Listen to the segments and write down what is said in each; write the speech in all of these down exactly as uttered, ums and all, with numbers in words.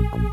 We'll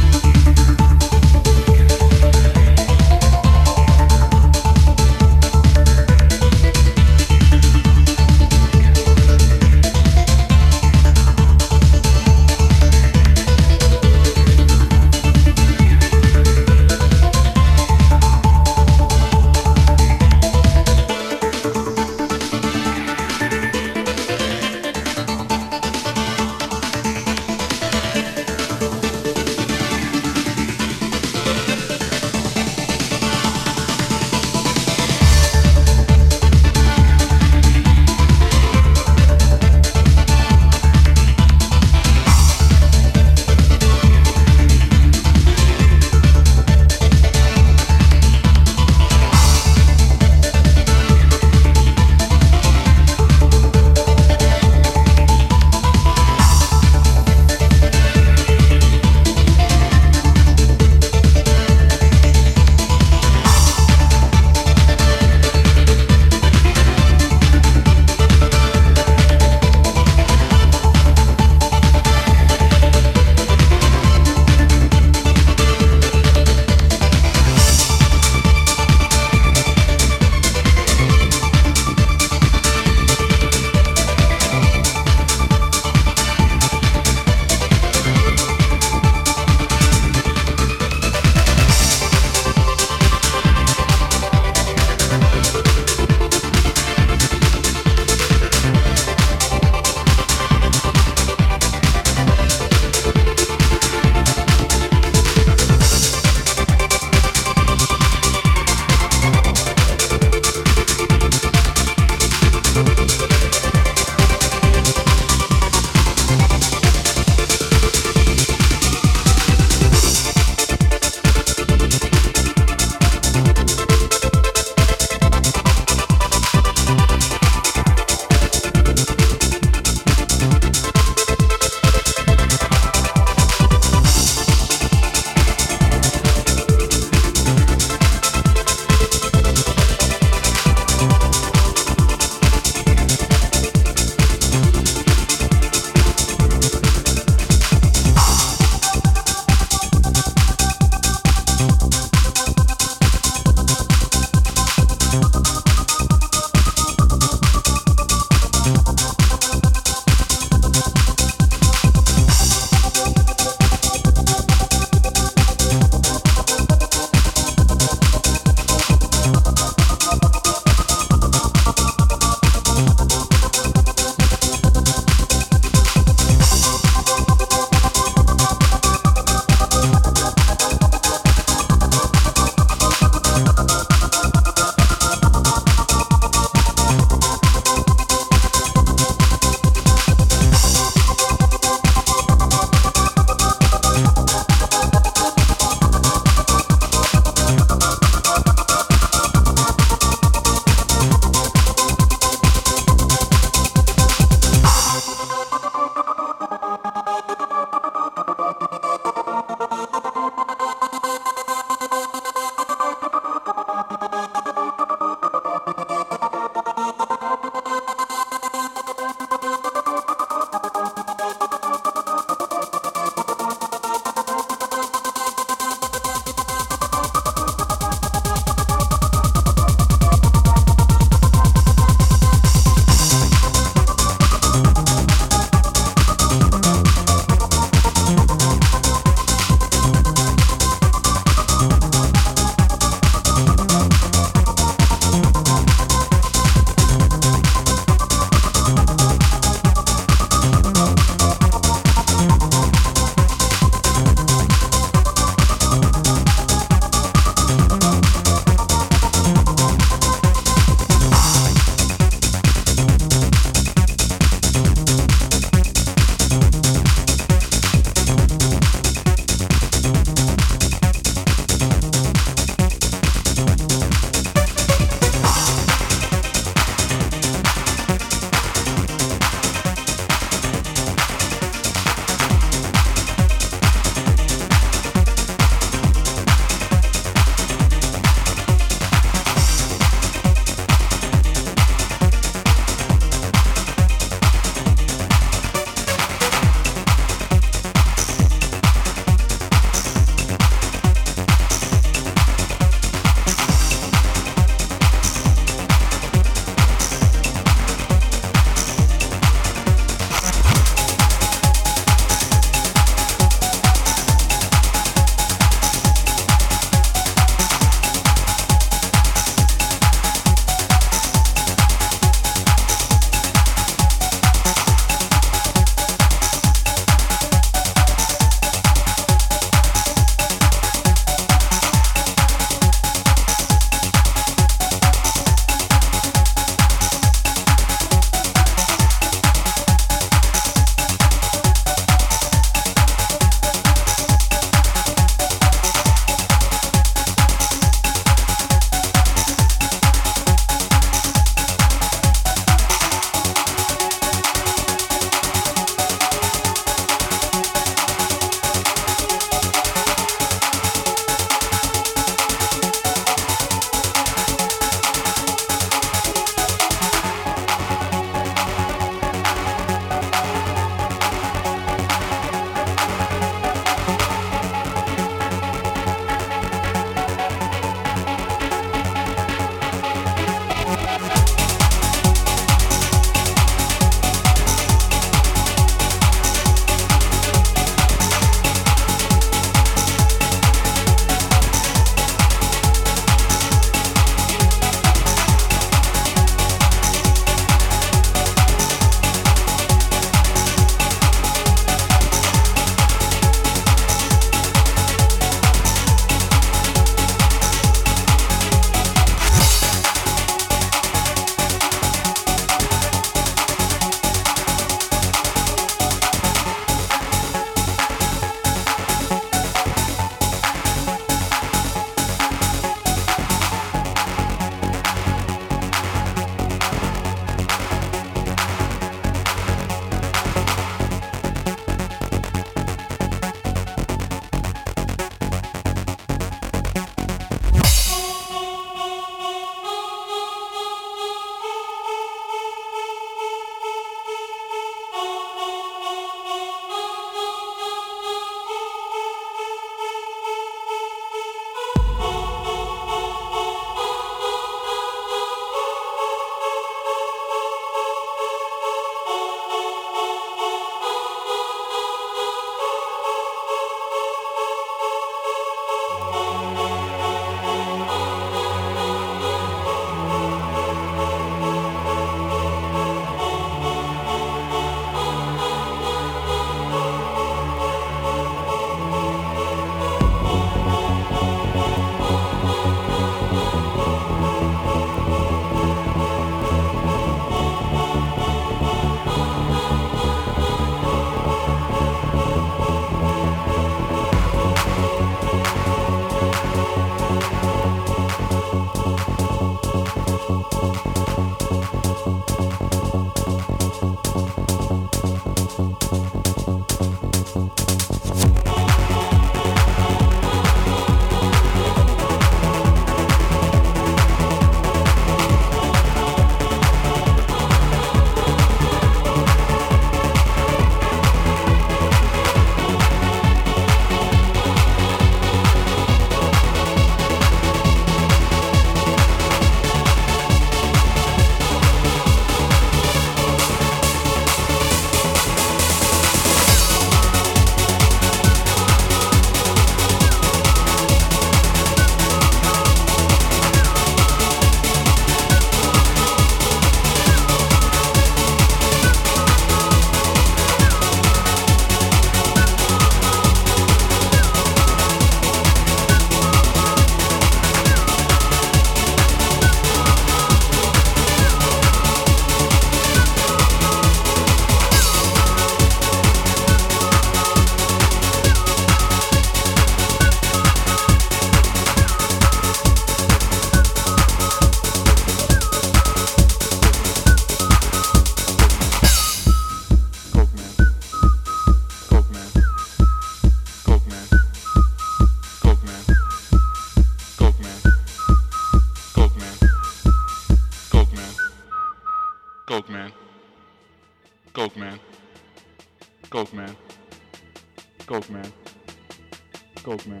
Coke, man.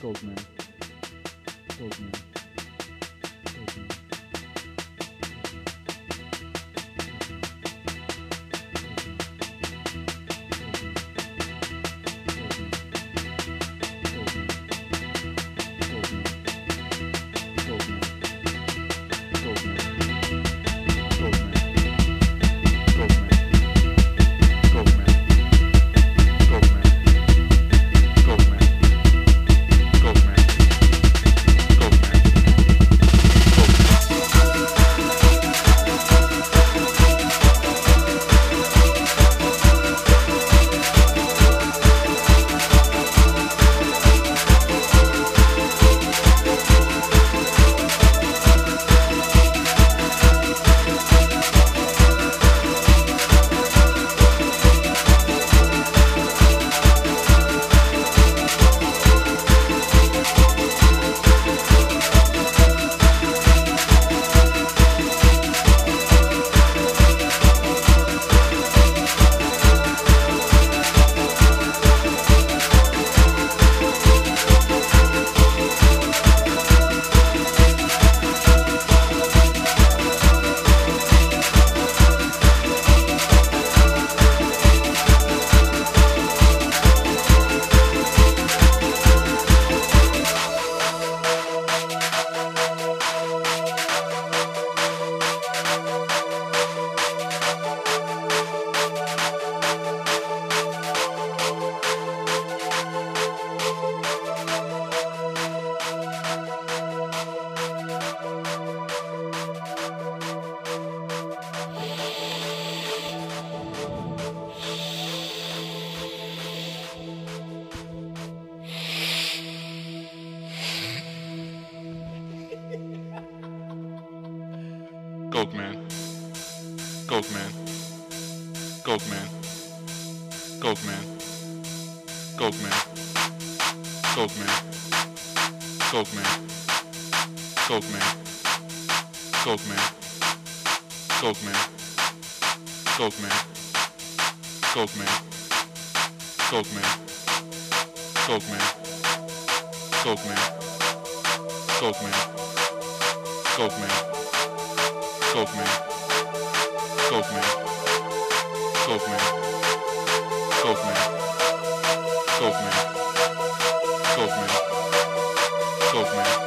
Coke, man. Coke, man. Coke, man. Coke man, Coke man, Coke man, Coke man, Coke man, Coke man, Coke man, Coke man, Coke man, Coke man, Coke man, Coke man, Coke man, Coke man, Coke man, Coke man, Coke man. Coke man, Coke man, Coke man, Coke man, Coke man, Coke man, Coke man, Coke man, Coke man, Coke man, Coke man, Coke man.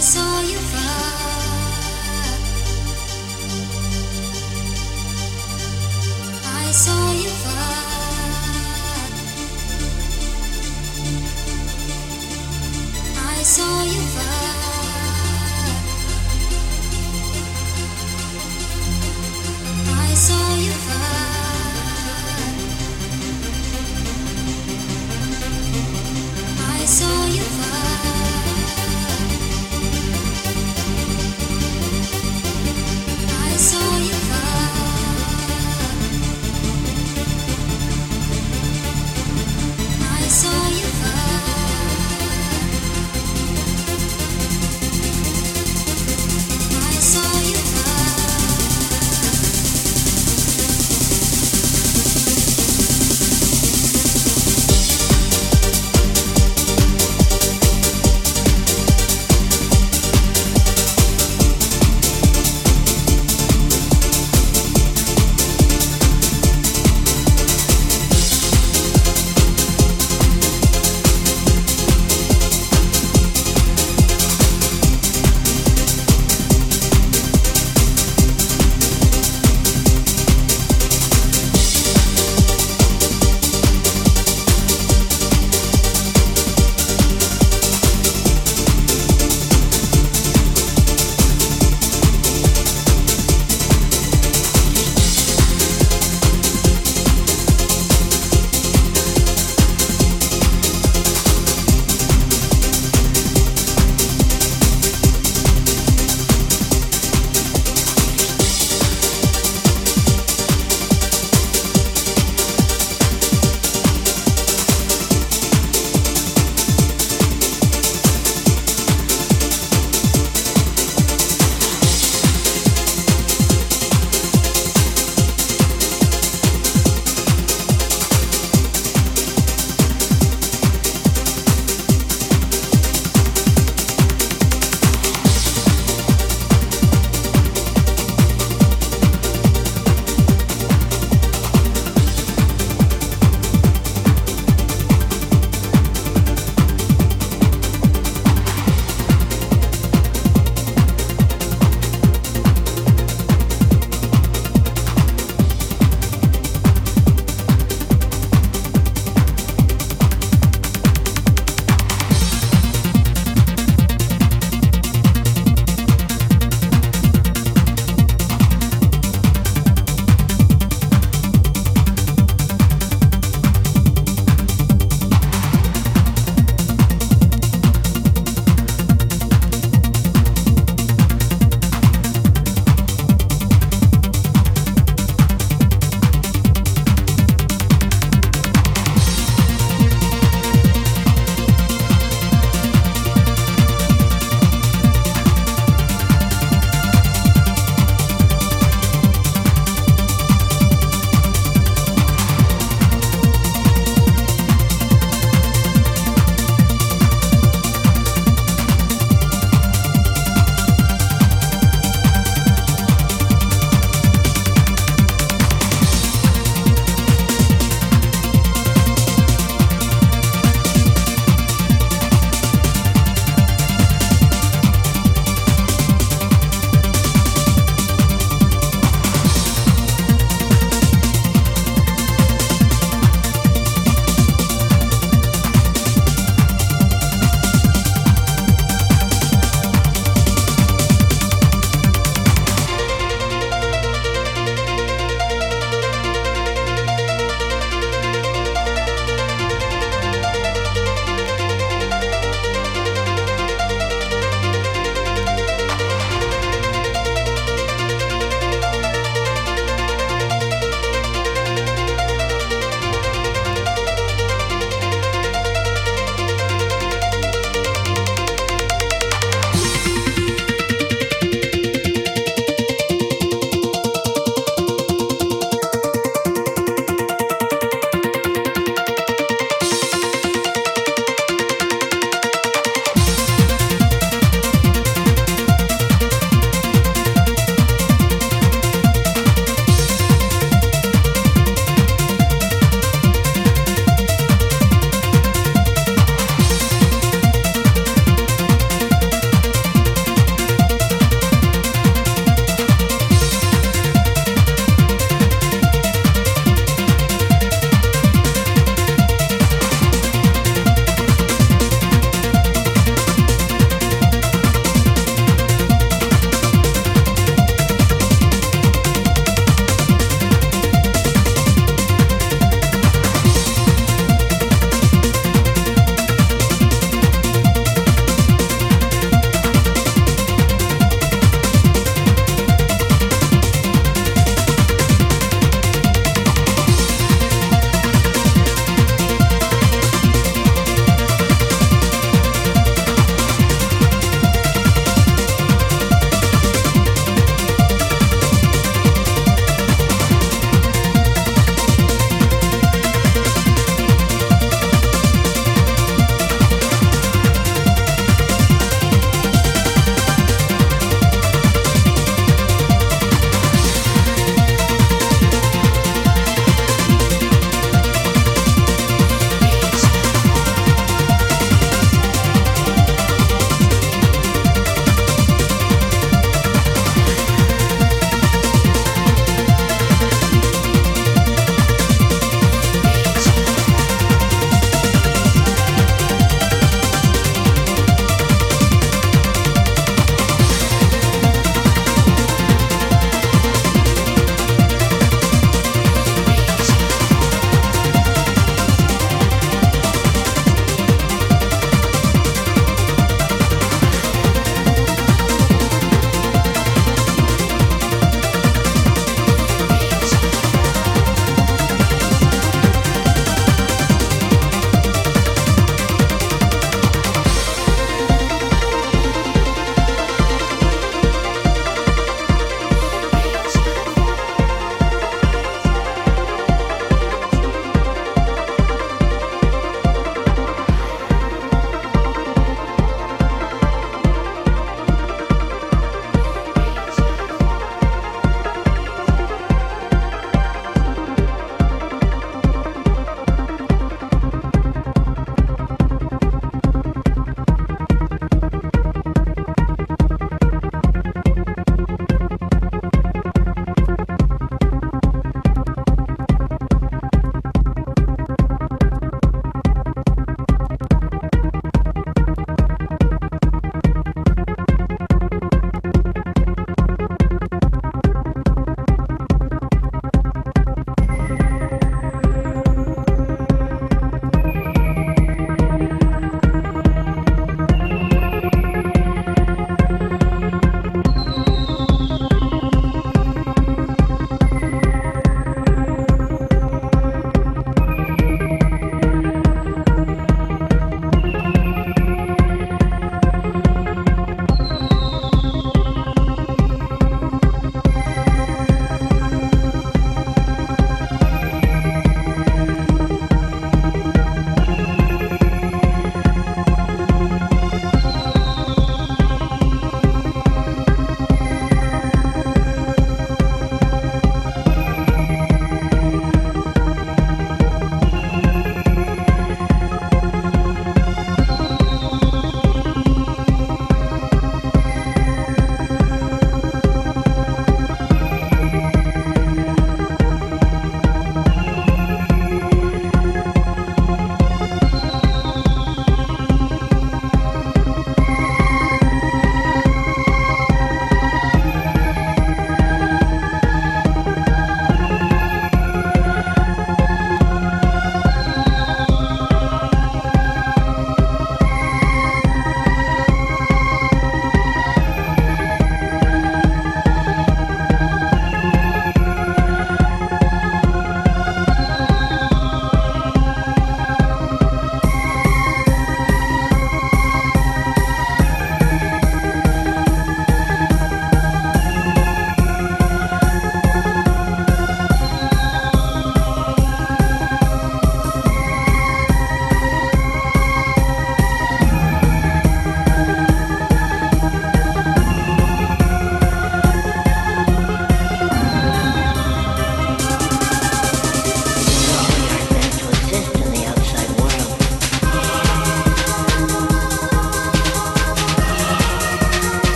I saw you fly.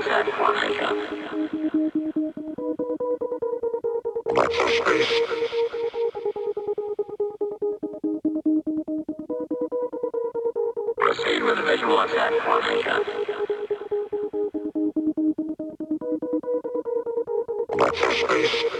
Let's space.